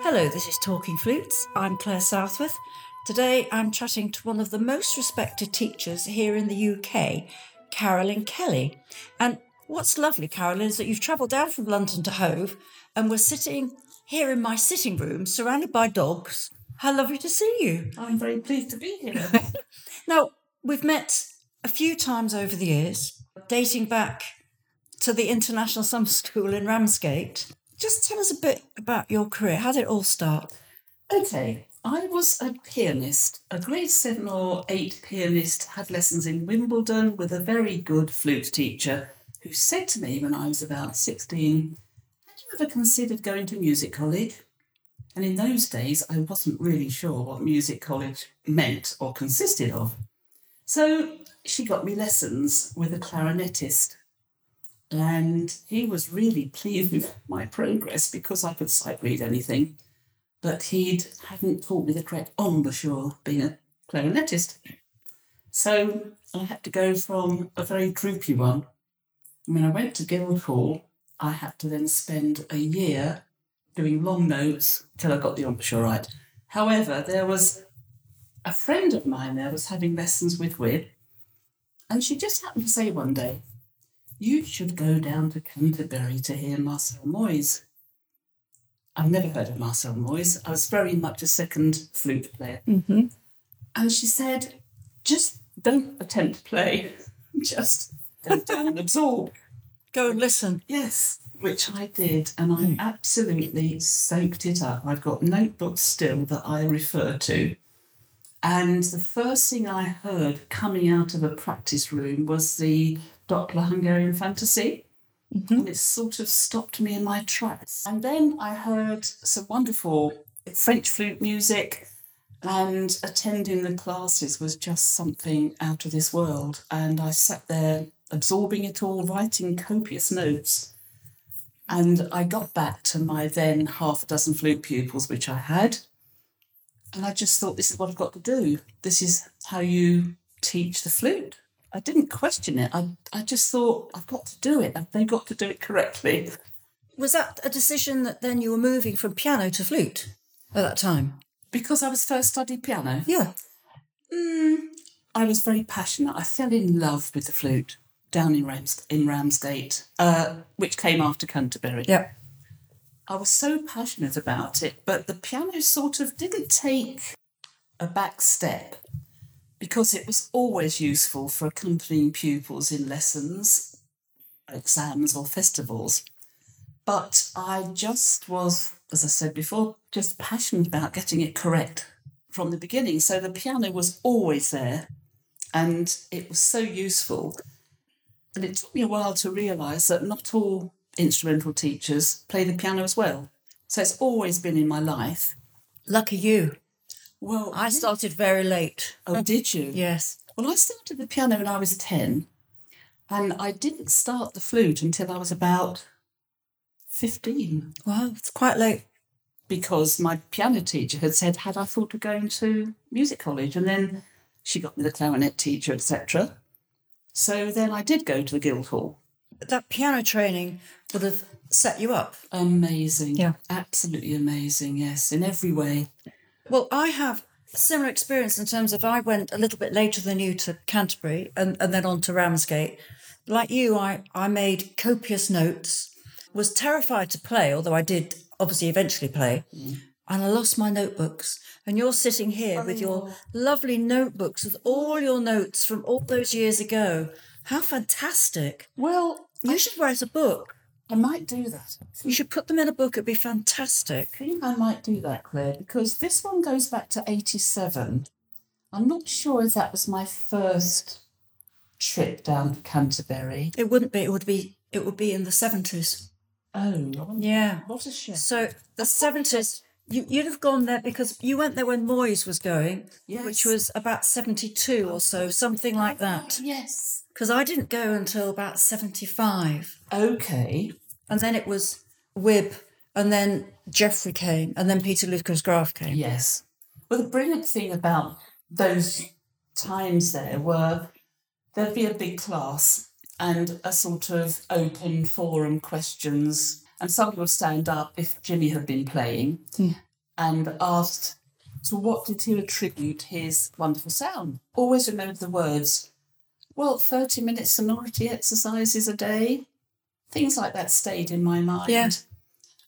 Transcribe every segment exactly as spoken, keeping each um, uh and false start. Hello, this is Talking Flutes. I'm Claire Southworth. Today I'm chatting to one of the most respected teachers here in the U K, Carolyn Kelly. And what's lovely, Carolyn, is that you've travelled down from London to Hove and we're sitting here in my sitting room surrounded by dogs. How lovely to see you. I'm very pleased to be here. Now, we've met a few times over the years, dating back to the International Summer School in Ramsgate. Just tell us a bit about your career. How did it all start? Okay, I was a pianist, a grade seven or eight pianist, had lessons in Wimbledon with a very good flute teacher who said to me when I was about sixteen, had you ever considered going to music college? And in those days, I wasn't really sure what music college meant or consisted of. So she got me lessons with a clarinetist. And he was really pleased with my progress because I could sight read anything, but he hadn't taught me the correct embouchure, being a clarinetist. So I had to go from a very droopy one. When I went to Guildhall, I had to then spend a year doing long notes till I got the embouchure right. However, there was a friend of mine there was having lessons with Wibb, and she just happened to say one day, you should go down to Canterbury to hear Marcel Moyse. I've never heard of Marcel Moyse. I was very much a second flute player. Mm-hmm. And she said, just don't attempt to play. Just go down and absorb. Go and listen. Yes, which I did. And I absolutely soaked it up. I've got notebooks still that I refer to. And the first thing I heard coming out of a practice room was the Doppler Hungarian Fantasy. Mm-hmm. And it sort of stopped me in my tracks. And then I heard some wonderful French flute music, and attending the classes was just something out of this world. And I sat there absorbing it all, writing copious notes. And I got back to my then half a dozen flute pupils, which I had. And I just thought, this is what I've got to do. This is how you teach the flute. I didn't question it. I, I just thought, I've got to do it. They've got to do it correctly. Was that a decision that then you were moving from piano to flute at that time? Because I was first studied piano? Yeah. Mm, I was very passionate. I fell in love with the flute down in, Rams- in Ramsgate, uh, which came after Canterbury. Yeah. I was so passionate about it, but the piano sort of didn't take a back step, because it was always useful for accompanying pupils in lessons, exams or festivals. But I just was, as I said before, just passionate about getting it correct from the beginning. So the piano was always there and it was so useful. And it took me a while to realise that not all instrumental teachers play the piano as well. So it's always been in my life. Lucky you. Well, I started very late. Oh, did you? Yes. Well, I started the piano when I was ten, and I didn't start the flute until I was about fifteen. Wow, it's quite late. Because my piano teacher had said, had I thought of going to music college? And then she got me the clarinet teacher, et cetera. So then I did go to the Guildhall. That piano training would have set you up. Amazing. Yeah. Absolutely amazing, yes, in every way. Well, I have a similar experience in terms of I went a little bit later than you to Canterbury and, and then on to Ramsgate. Like you, I, I made copious notes, was terrified to play, although I did obviously eventually play, mm. and I lost my notebooks. And you're sitting here oh. with your lovely notebooks with all your notes from all those years ago. How fantastic. Well, you I, should write a book. I might do that. You should put them in a book. It'd be fantastic. I think I might do that, Claire, because this one goes back to eighty-seven. I'm not sure if that was my first trip down to Canterbury. It wouldn't be. It would be. It would be in the seventies. Oh, yeah. What a shame. So the seventies. You, you'd have gone there because you went there when Moyse was going, yes. which was about seventy-two or so, something like that. Yes. Because I didn't go until about seventy-five. Okay. And then it was Wibb, and then Geoffrey came, and then Peter Lucas Graff came. Yes. Well, the brilliant thing about those times there were there'd be a big class and a sort of open forum questions. And somebody would stand up, if Jimmy had been playing, yeah. and asked, to what did he attribute his wonderful sound? Always remember the words, well, thirty minute sonority exercises a day. Things like that stayed in my mind. Yeah.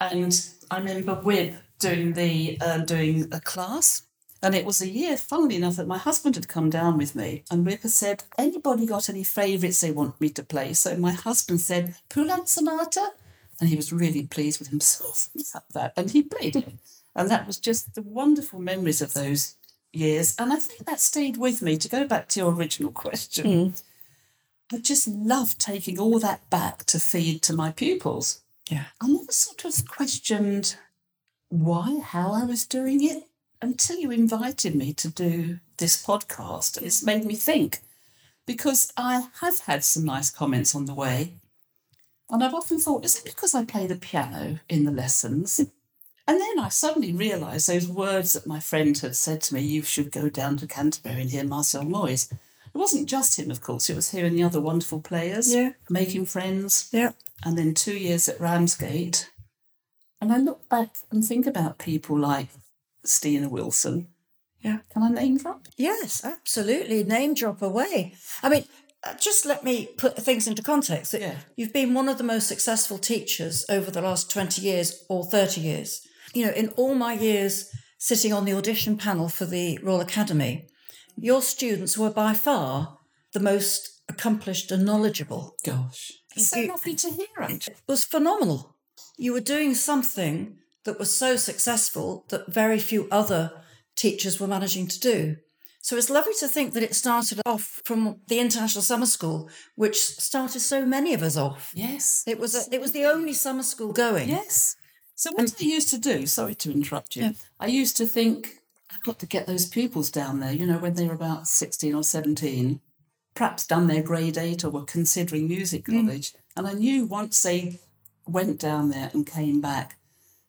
And I remember Wibb doing, the, uh, doing a class, and it was a year, funnily enough, that my husband had come down with me, and Wibb had said, anybody got any favourites they want me to play? So my husband said, Poulant Sonata? And he was really pleased with himself about that. And he played it. And that was just the wonderful memories of those years. And I think that stayed with me. To go back to your original question, mm. I just love taking all that back to feed to my pupils. Yeah. I never sort of questioned why, how I was doing it until you invited me to do this podcast. And it's made me think, because I have had some nice comments on the way. And I've often thought, is it because I play the piano in the lessons? And then I suddenly realised those words that my friend had said to me, you should go down to Canterbury and hear Marcel Moyse. It wasn't just him, of course. It was him and the other wonderful players, yeah. making friends. Yeah. And then two years at Ramsgate. And I look back and think about people like Steena Wilson. Yeah. Can I name drop? Yes, absolutely. Name drop away. I mean... Just let me put things into context. Yeah. You've been one of the most successful teachers over the last twenty years or thirty years. You know, in all my years sitting on the audition panel for the Royal Academy, your students were by far the most accomplished and knowledgeable. Gosh. It's so lovely to hear, actually. It was phenomenal. You were doing something that was so successful that very few other teachers were managing to do. So it's lovely to think that it started off from the International Summer School, which started so many of us off. Yes. It was a, it was the only summer school going. Yes. So what and, I used to do, sorry to interrupt you, yeah. I used to think, I've got to get those pupils down there, you know, when they were about sixteen or seventeen, perhaps done their grade eight or were considering music college. Mm. And I knew once they went down there and came back,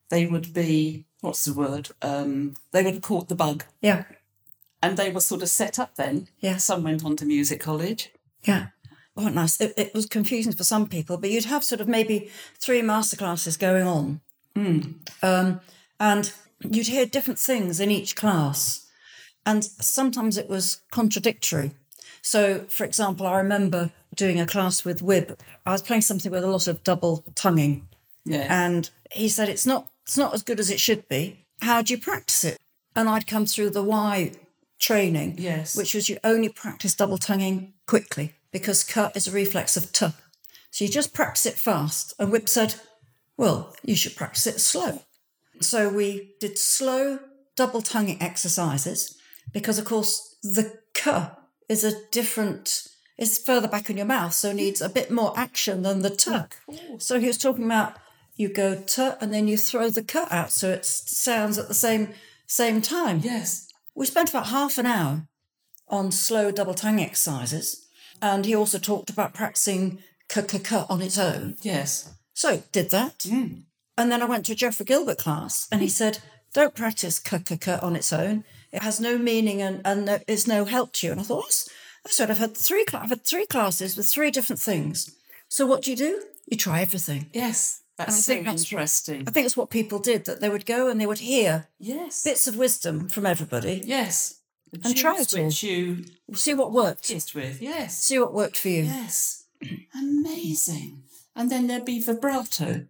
they would be, what's the word, um, they would have caught the bug. Yeah. And they were sort of set up then. Yeah. Some went on to music college. Yeah. Oh, nice. It, it was confusing for some people, but you'd have sort of maybe three masterclasses going on. Mm. Um, and you'd hear different things in each class. And sometimes it was contradictory. So, for example, I remember doing a class with Wibb. I was playing something with a lot of double tonguing. Yeah. And he said, it's not, it's not as good as it should be. How do you practice it? And I'd come through the why training, yes, which was you only practice double tonguing quickly because cut is a reflex of t. So you just practice it fast. And Wibb said, well, you should practice it slow. So we did slow double tonguing exercises because, of course, the k is a different, it's further back in your mouth, so needs a bit more action than the t. Oh, so he was talking about you go t and then you throw the k out so it sounds at the same same time. Yes. We spent about half an hour on slow double tongue exercises, and he also talked about practicing k-k-k on its own. Yes. So, did that. Mm. And then I went to a Geoffrey Gilbert class, and he said, don't practice k-k-k on its own. It has no meaning and, and no, it's no help to you. And I thought, that's, that's right. I've had, three cl- I've had three classes with three different things. So what do you do? You try everything. Yes. That's and I think so that's interesting. I think it's what people did, that they would go and they would hear yes. bits of wisdom from everybody. Yes. And, and try it all. You see what worked. With. Yes. See what worked for you. Yes. Amazing. And then there'd be vibrato.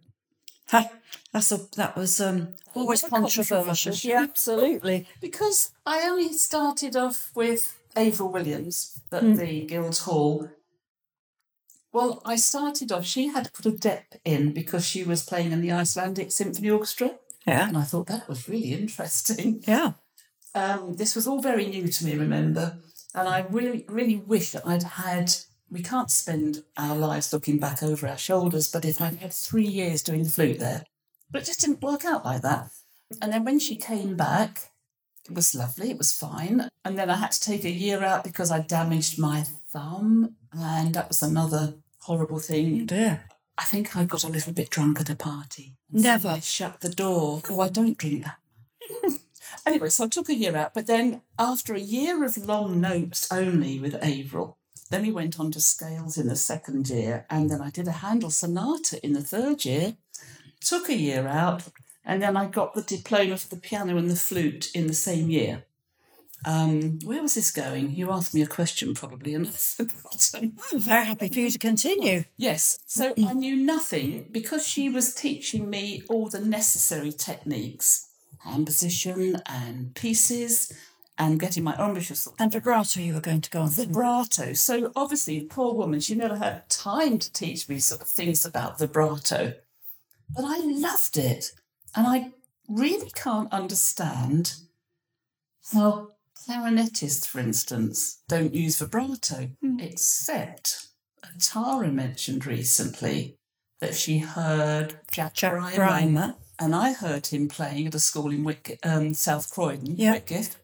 Ha. That's a, that was um, always controversial. controversial. Yeah, absolutely. Because I only started off with Ava Williams at mm. the Guildhall. Well, I started off, she had to put a dep in because she was playing in the Icelandic Symphony Orchestra. Yeah. And I thought that was really interesting. Yeah. Um, this was all very new to me, remember. And I really, really wish that I'd had, we can't spend our lives looking back over our shoulders, but if I'd had three years doing the flute there. But it just didn't work out like that. And then when she came back, it was lovely, it was fine. And then I had to take a year out because I damaged my thumb, and that was another horrible thing. Yeah. I think I got a little bit drunk at a party. Never. I shut the door. Oh, I don't drink that. Anyway, so I took a year out, but then after a year of long notes only with Avril, then we went on to scales in the second year, and then I did a Handel Sonata in the third year, took a year out, and then I got the diploma for the piano and the flute in the same year. Um, where was this going? You asked me a question probably, and I've forgotten. I'm very happy for you to continue. Yes. So I knew nothing because she was teaching me all the necessary techniques. Hand position and pieces and getting my embouchure. And vibrato you were going to go on. Vibrato. So obviously, the poor woman, she never had time to teach me sort of things about vibrato. But I loved it. And I really can't understand how clarinetists, for instance, don't use vibrato, mm. except Tara mentioned recently that she heard Jack, Jack Brymer. Brymer. And I heard him playing at a school in Wick, um, South Croydon, yeah. Wickett.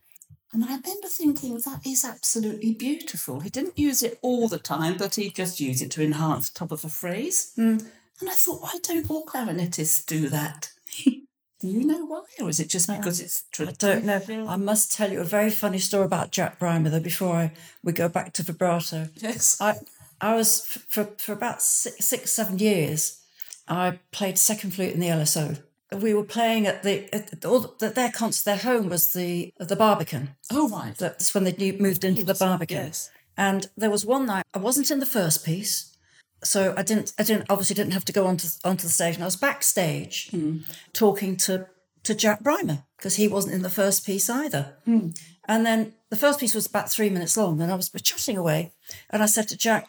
And I remember thinking, that is absolutely beautiful. He didn't use it all the time, but he just used it to enhance the top of a phrase. Mm. And I thought, why don't all clarinetists do that? Do you know why? Or is it just because it's traditional? I don't know. Yeah. I must tell you a very funny story about Jack Brymer, though, before I, we go back to vibrato. Yes. I, I was, for, for about six, six, seven years, I played second flute in the L S O. We were playing at the, at the, all the their concert, their home was the the Barbican. Oh, right. That's when they moved into the Barbican. Yes. And there was one night, I wasn't in the first piece, so I didn't, I didn't obviously didn't have to go onto, onto the stage. And I was backstage mm. talking to, to Jack Brymer, because he wasn't in the first piece either. Mm. And then the first piece was about three minutes long, and I was chatting away. And I said to Jack,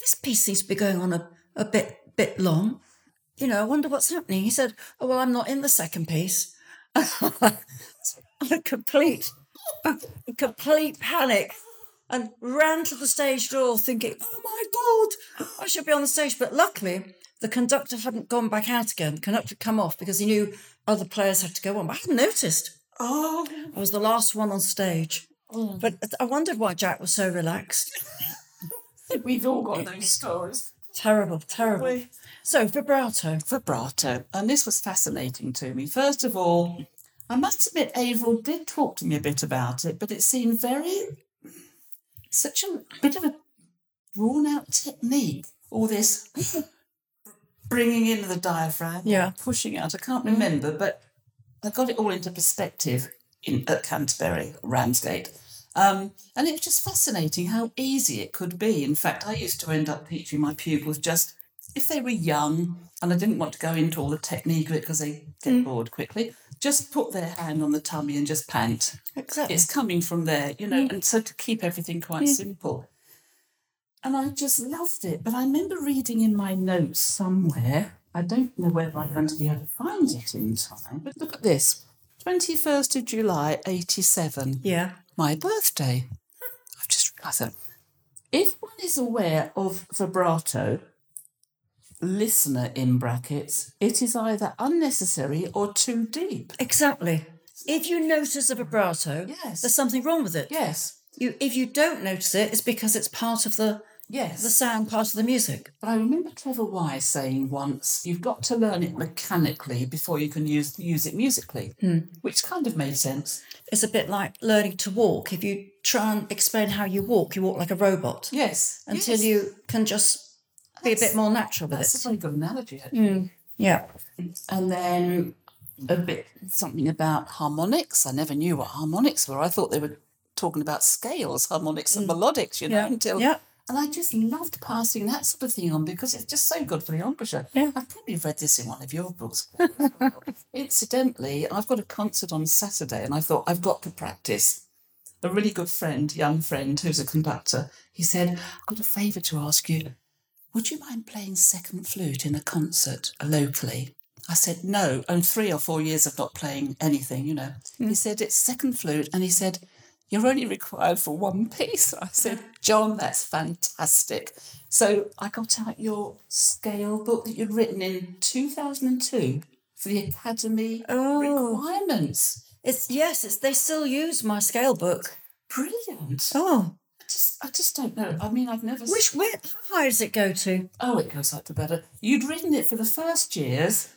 this piece seems to be going on a, a bit bit long. You know, I wonder what's happening. He said, oh, well, I'm not in the second piece. I'm a complete, a complete panic and ran to the stage door thinking, oh, my God, I should be on the stage. But luckily, the conductor hadn't gone back out again. The conductor had come off because he knew other players had to go on. But I hadn't noticed. Oh. I was the last one on stage. Oh. But I wondered why Jack was so relaxed. We've all got those stories. Terrible, terrible. So, vibrato. Vibrato. And this was fascinating to me. First of all, I must admit, Avril did talk to me a bit about it, but it seemed very, such a bit of a drawn-out technique. All this bringing in the diaphragm, yeah, pushing out. I can't remember, but I got it all into perspective in at Canterbury, Ramsgate. Um, and it was just fascinating how easy it could be. In fact, I used to end up teaching my pupils just, if they were young and I didn't want to go into all the technique of it because they get mm. bored quickly, just put their hand on the tummy and just pant. Exactly. It's coming from there, you know, mm. and so to keep everything quite mm. simple. And I just loved it. But I remember reading in my notes somewhere, I don't know whether I'm going to be able to find it in time, but look at this, twenty-first of July, eighty-seven. Yeah. My birthday. I've just I thought, if one is aware of vibrato, listener in brackets, it is either unnecessary or too deep. Exactly. If you notice a vibrato, yes, there's something wrong with it. Yes. You if you don't notice it, it's because it's part of the yes the sound, part of the music. But I remember Trevor Wise saying once, you've got to learn it mechanically before you can use use it musically, mm. which kind of made sense. It's a bit like learning to walk. If you try and explain how you walk, you walk like a robot. Yes. Until yes. you can just be that's, a bit more natural with that's it. That's a very good analogy, actually. Mm, yeah. And then a bit something about harmonics. I never knew what harmonics were. I thought they were talking about scales, harmonics mm. and melodics, you know, yeah. until... Yeah. And I just loved passing that sort of thing on because it's just so good for the embouchure. Yeah. I've probably read this in one of your books. Incidentally, I've got a concert on Saturday and I thought, I've got to practice. A really good friend, young friend, who's a conductor, he said, I've got a favour to ask you. Would you mind playing second flute in a concert locally? I said, no. And three or four years of not playing anything, you know. Mm. He said, it's second flute. And he said... You're only required for one piece. I said, John, that's fantastic. So I got out your scale book that you'd written in two thousand two for the Academy oh. requirements. It's yes, it's, they still use my scale book. Brilliant. Oh. I just I just don't know. I mean, I've never... Which, where, how high does it go to? Oh, it goes up to better. You'd written it for the first years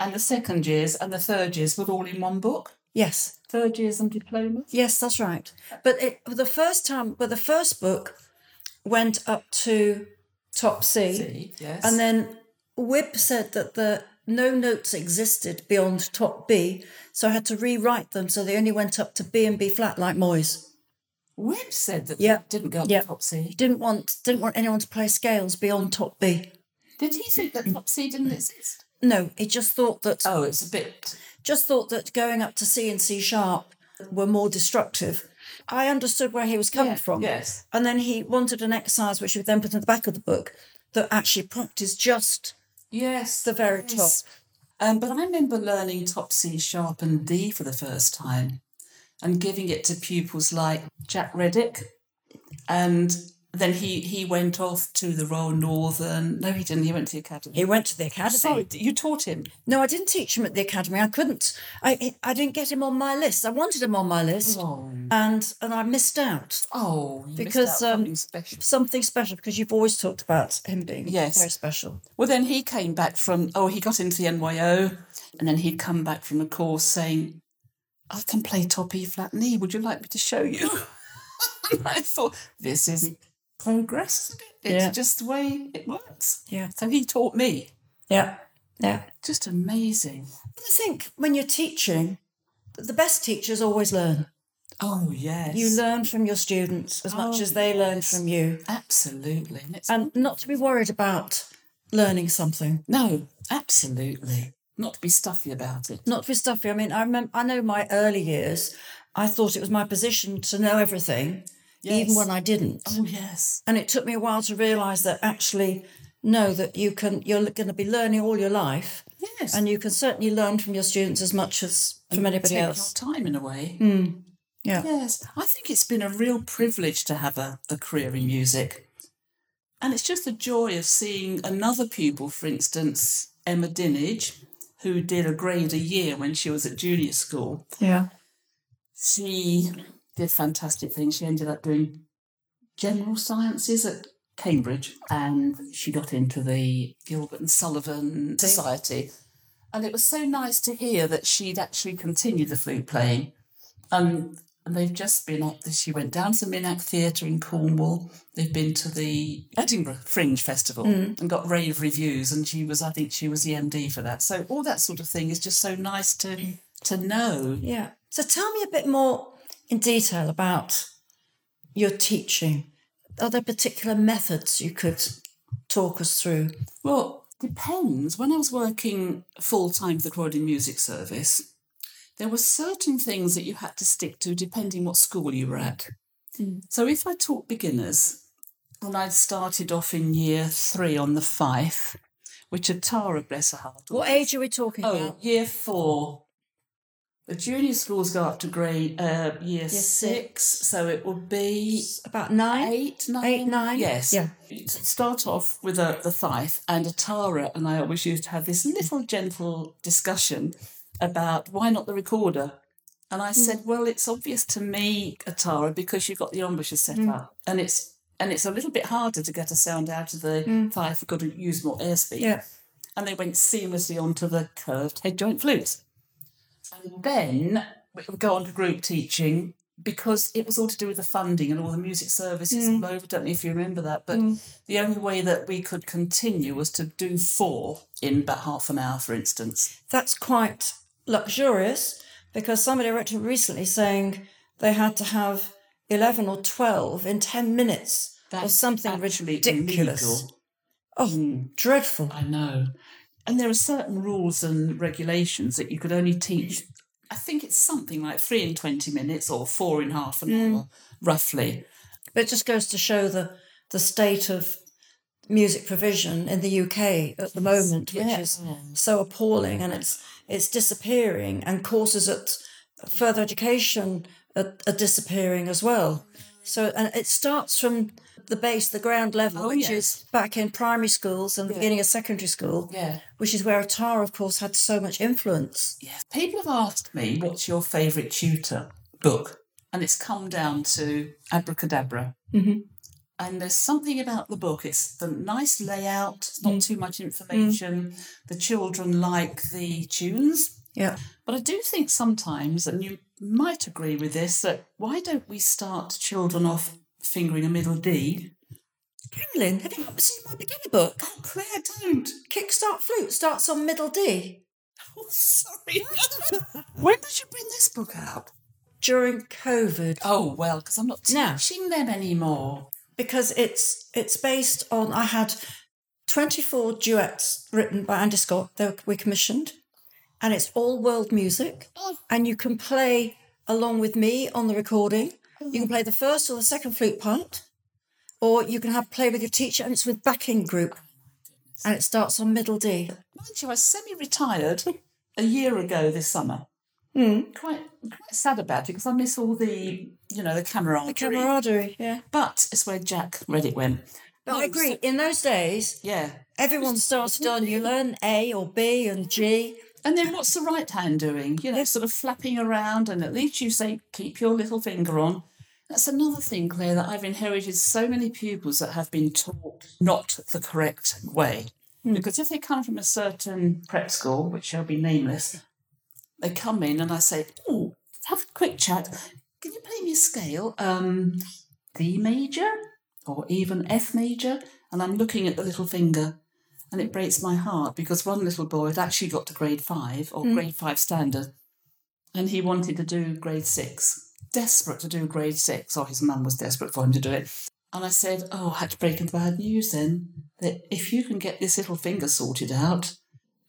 and the second years and the third years were all in one book? Yes. Third years and diplomas? Yes, that's right. But it, the first time, but the first book went up to top C. C yes. And then Wibb said that the... no notes existed beyond top B, so I had to rewrite them so they only went up to B and B flat like Moyse. Wibb said that yep. they didn't go up yep. to top C. Didn't want didn't want anyone to play scales beyond top B. Did he think that top C didn't exist? No, he just thought that... Oh, it's a bit... Just thought that going up to C and C sharp were more destructive. I understood where he was coming yeah, from. Yes. And then he wanted an exercise, which he then put in the back of the book, that actually practised just... Yes, the very yes. top. Um, but I remember learning top C sharp and D for the first time and giving it to pupils like Jack Reddick. And then he, he went off to the Royal Northern. No, he didn't. He went to the Academy. He went to the Academy. Sorry, you taught him? No, I didn't teach him at the Academy. I couldn't. I I didn't get him on my list. I wanted him on my list. Oh. And and I missed out. Oh, you because, missed out something um, special. Something special, because you've always talked about him being yes. very special. Well, then he came back from, oh, he got into the N Y O, and then he'd come back from a course saying, I can play top E flat and E. Would you like me to show you? And I thought, this isn't progress. It's yeah. just the way it works. Yeah. So he taught me. Yeah. Yeah. Just amazing. But I think when you're teaching, the best teachers always learn. Oh, yes. You learn from your students as oh, much as they yes. learn from you. Absolutely. It's... And not to be worried about learning something. No, absolutely. Not to be stuffy about it. Not to be stuffy. I mean, I remember, I know my early years, I thought it was my position to know everything, yes. even when I didn't. Oh, yes. And it took me a while to realise that actually, no, that you can, you're going to be learning all your life. Yes. And you can certainly learn from your students as much as from anybody else. Take your time in a way. Mm. Yeah. Yes, I think it's been a real privilege to have a, a career in music. And it's just the joy of seeing another pupil, for instance, Emma Dinage, who did a grade a year when she was at junior school. Yeah. She did fantastic things. She ended up doing general sciences at Cambridge and she got into the Gilbert and Sullivan Society. And it was so nice to hear that she'd actually continued the flute playing. Um, and they've just been up this. She went down to the Minac Theatre in Cornwall. They've been to the Edinburgh Fringe Festival mm. and got rave reviews. And she was, I think, she was the M D for that. So all that sort of thing is just so nice to to know. Yeah. So tell me a bit more in detail about your teaching. Are there particular methods you could talk us through? Well, depends. When I was working full time for the Croydon Music Service, there were certain things that you had to stick to depending what school you were at. Mm. So if I taught beginners, and I'd started off in year three on the fife, which a Tara, bless her heart. What age are we talking oh, about? Oh, year four. The junior schools go up to grade uh, year yes, six, so it would be... About nine? Eight, nine. Eight, nine. Yes. Yeah. Start off with a, the fife and a Tara, and I always used to have this little gentle discussion about why not the recorder? And I mm. said, well, it's obvious to me, Atara, because you've got the embouchure set mm. up and it's and it's a little bit harder to get a sound out of the mm. fife. You've got to use more airspeed. Yeah. And they went seamlessly onto the curved head joint flute. And then we would go on to group teaching because it was all to do with the funding and all the music services mm. and over. I don't know if you remember that, but mm. the only way that we could continue was to do four in about half an hour, for instance. That's quite... luxurious, because somebody wrote to me recently saying they had to have eleven or twelve in ten minutes. That's or something ridiculous. Illegal. Oh, mm. dreadful. I know. And there are certain rules and regulations that you could only teach, I think it's something like three in twenty minutes or four in half an mm. hour, roughly. But it just goes to show the, the state of music provision in the U K at the moment, which yeah. is so appalling, and it's it's disappearing, and courses at further education are, are disappearing as well. So and it starts from the base, the ground level, oh, which yes. is back in primary schools and yeah. the beginning of secondary school, yeah. which is where Tara, of course, had so much influence. Yes. People have asked me, what's your favourite tutor book? And it's come down to Abracadabra. Mm-hmm. And there's something about the book. It's the nice layout, it's not mm. too much information. Mm. The children like the tunes. Yeah. But I do think sometimes, and you might agree with this, that why don't we start children off fingering a middle D? Carolyn, have you not seen my beginner book? Oh, Claire, don't. Kickstart Flute starts on middle D. Oh, sorry. When did you bring this book out? During COVID. Oh, well, because I'm not teaching no. them anymore. Because it's it's based on, I had twenty-four duets written by Andy Scott that we commissioned. And it's all world music. And you can play along with me on the recording. You can play the first or the second flute part. Or you can have play with your teacher, and it's with backing group. And it starts on middle D. Mind you, I semi-retired a year ago this summer. Mm. Quite, quite sad about it, because I miss all the, you know, the camaraderie. The camaraderie, yeah. But it's where Jack Reddick went. But I agree, in those days, yeah, everyone started on, you learn A or B and G. And then what's the right hand doing? You know, yes. sort of flapping around, and at least you say, keep your little finger on. That's another thing, Claire, that I've inherited so many pupils that have been taught not the correct way. Mm. Because if they come from a certain prep school, which shall be nameless, they come in and I say, oh, have a quick chat. Can you play me a scale? Um, D major or even F major? And I'm looking at the little finger. And it breaks my heart, because one little boy had actually got to grade five or mm. grade five standard, and he wanted to do grade six, desperate to do grade six, or his mum was desperate for him to do it. And I said, oh, I had to break him the bad news then, that if you can get this little finger sorted out,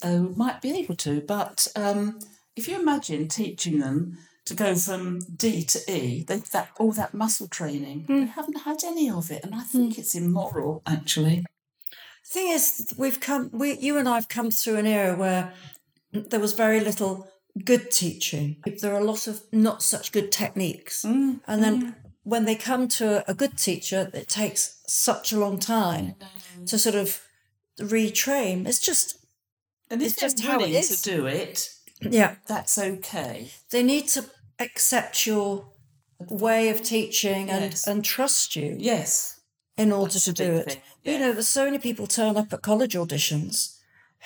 uh, we might be able to. But um, if you imagine teaching them to go from D to E, they, that all that muscle training, mm. they haven't had any of it. And I think mm. it's immoral, actually. Thing is, we've come. We, you and I have come through an era where there was very little good teaching. There are a lot of not such good techniques, mm, and then mm. when they come to a good teacher, it takes such a long time to sort of retrain. It's just, and it's just how it is. To do it, yeah, that's okay. They need to accept your way of teaching and yes. and trust you. Yes. In order That's to do it. Thing, yeah. You know, there's so many people turn up at college auditions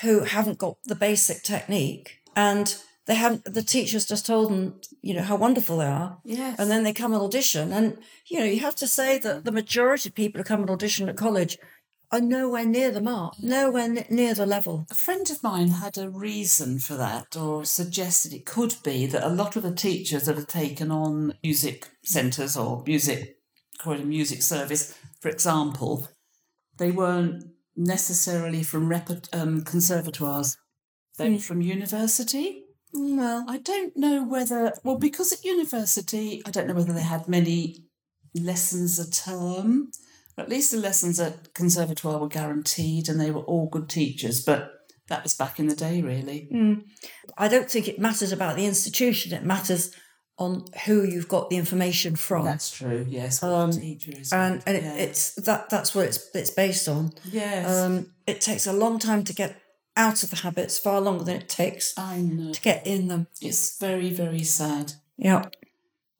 who haven't got the basic technique, and they haven't, the teacher's just told them, you know, how wonderful they are. Yes. And then they come and audition. And, you know, you have to say that the majority of people who come and audition at college are nowhere near the mark, nowhere n- near the level. A friend of mine had a reason for that, or suggested it could be that a lot of the teachers that are taken on music centres or music, call it a music service, for example, they weren't necessarily from rep- um, conservatoires. They were mm. from university. Well, I don't know whether... Well, because at university, I don't know whether they had many lessons a term. At least the lessons at conservatoire were guaranteed, and they were all good teachers. But that was back in the day, really. Mm. I don't think it matters about the institution. It matters on who you've got the information from. That's true, yes. Um, teachers, and and it, yeah. it's that that's what it's it's based on. Yes. Um, it takes a long time to get out of the habits, far longer than it takes I know. to get in them. It's very, very sad. Yeah.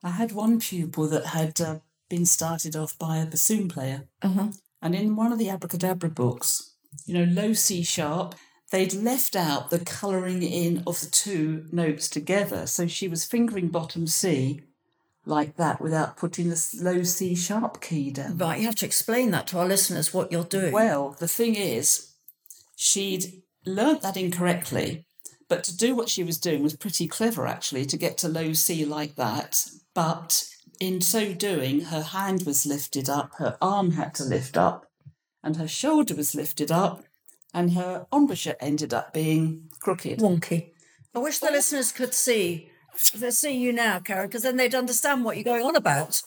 I had one pupil that had uh, been started off by a bassoon player. Uh-huh. And in one of the Abracadabra books, you know, low C sharp, they'd left out the colouring in of the two notes together. So she was fingering bottom C like that without putting the low C sharp key down. Right, you have to explain that to our listeners, what you're doing. Well, the thing is, she'd learnt that incorrectly, but to do what she was doing was pretty clever, actually, to get to low C like that. But in so doing, her hand was lifted up, her arm had to lift up, and her shoulder was lifted up, and her embouchure ended up being crooked. Wonky. I wish the listeners could see. They're seeing you now, Karen, because then they'd understand what you're going on about.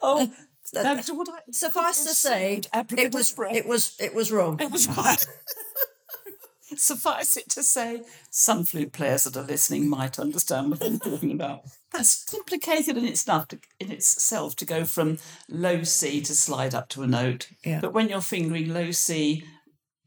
oh, uh, no, I, suffice to say, it was, it, was, it was wrong. It was wrong. Suffice it to say, some flute players that are listening might understand what I'm talking about. that's complicated in itself to, in itself to go from low C to slide up to a note. Yeah. But when you're fingering low C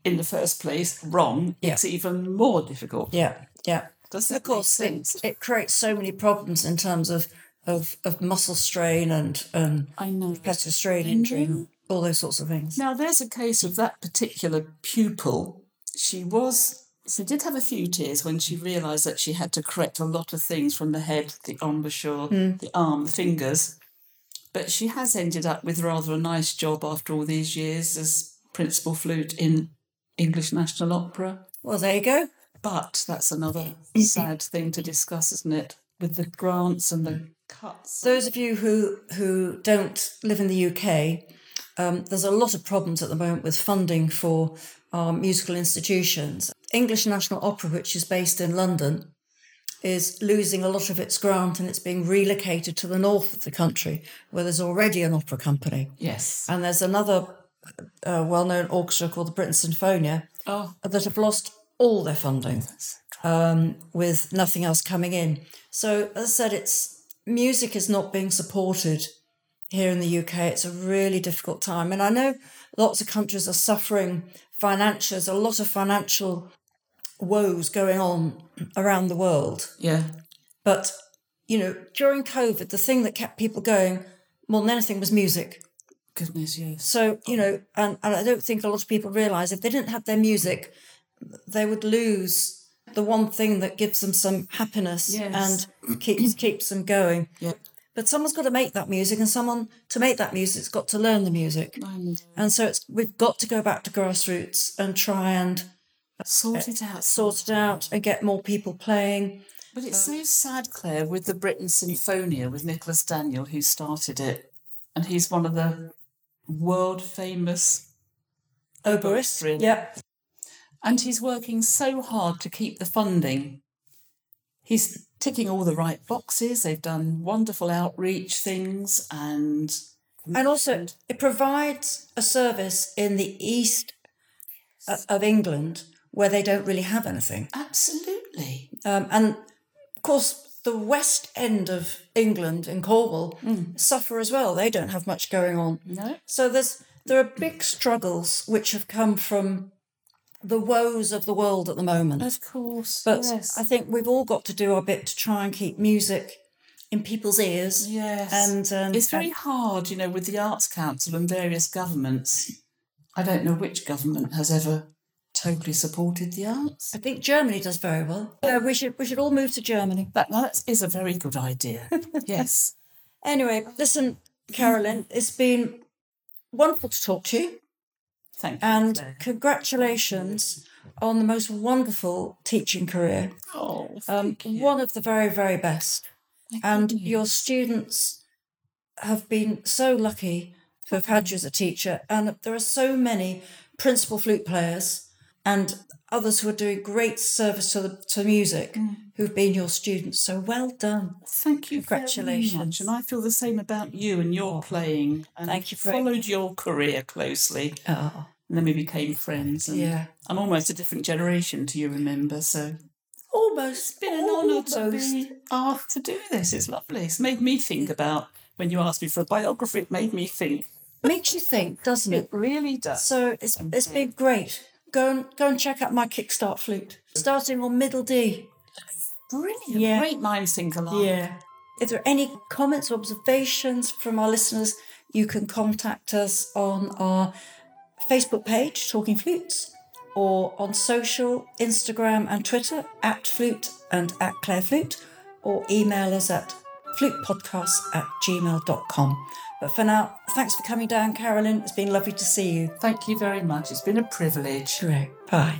in the first place wrong, yeah. it's even more difficult. Yeah, yeah. Does that of course, sense? It, it creates so many problems in terms of of, of muscle strain and um, I know. repetitive strain injury, and all those sorts of things. Now, there's a case of that particular pupil. She was... She did have a few tears when she realised that she had to correct a lot of things from the head, the embouchure, mm. the arm, the fingers. But she has ended up with rather a nice job after all these years as principal flute in English National Opera. Well, there you go. But that's another sad thing to discuss, isn't it? With the grants and the cuts. Those of you who, who don't live in the U K, um, there's a lot of problems at the moment with funding for our musical institutions. English National Opera, which is based in London, is losing a lot of its grant, and it's being relocated to the north of the country, where there's already an opera company. Yes. And there's another uh, well-known orchestra called the Britten Sinfonia oh. that have lost all their funding um, with nothing else coming in. So, as I said, it's music is not being supported here in the U K. It's a really difficult time. And I know lots of countries are suffering financial, a lot of financial woes going on around the world. Yeah. But, you know, during COVID, the thing that kept people going more than anything was music. Goodness, yes. So, you know, and, and I don't think a lot of people realise if they didn't have their music, they would lose the one thing that gives them some happiness yes. and keeps keeps them going. Yeah. But someone's got to make that music, and someone to make that music's got to learn the music. And so it's we've got to go back to grassroots and try and sort it out, sort it out, and get more people playing. But it's um, so sad, Claire, with the Britten Sinfonia, with Nicholas Daniel, who started it, and he's one of the world famous oboists. Yep, and he's working so hard to keep the funding. He's ticking all the right boxes. They've done wonderful outreach things, and and also it provides a service in the east yes. of England where they don't really have anything. Absolutely. Um, and of course, the west end of England and Cornwall mm. suffer as well. They don't have much going on. No. So there's there are big struggles which have come from the woes of the world at the moment. Of course, but yes. I think we've all got to do our bit to try and keep music in people's ears. Yes, and um, it's very and, hard, you know, with the Arts Council and various governments. I don't know which government has ever totally supported the arts. I think Germany does very well. Uh, we should we should all move to Germany. That, that is a very good idea. Yes. Anyway, listen, Carolyn, it's been wonderful to talk to you. Thank you. And Claire, congratulations on the most wonderful teaching career. Oh, thank um, you. One of the very, very best. Thank and you. Your students have been so lucky to have had you as a teacher. And there are so many principal flute players and others who are doing great service to the, to music mm. who've been your students. So well done. Thank you. Congratulations. Very much. And I feel the same about you and your playing. And thank you. Followed it. Your career closely. Oh. And then we became friends. And yeah. I'm almost a different generation to you, remember? So almost. It's been an honour to be asked to do this. It's lovely. It's made me think about, when you asked me for a biography, it made me think. Makes you think, doesn't it? It really does. So it's it's been great. Go and go and check out my Kickstart Flute, starting on middle D. Brilliant. Yeah. Great minds think alike. Yeah. If there are any comments or observations from our listeners, you can contact us on our Facebook page, Talking Flutes, or on social, Instagram and Twitter, at Flute and at Claire Flute, or email us at flutepodcast at gmail dot com. But for now, thanks for coming down, Carolyn. It's been lovely to see you. Thank you very much. It's been a privilege. Great. Bye.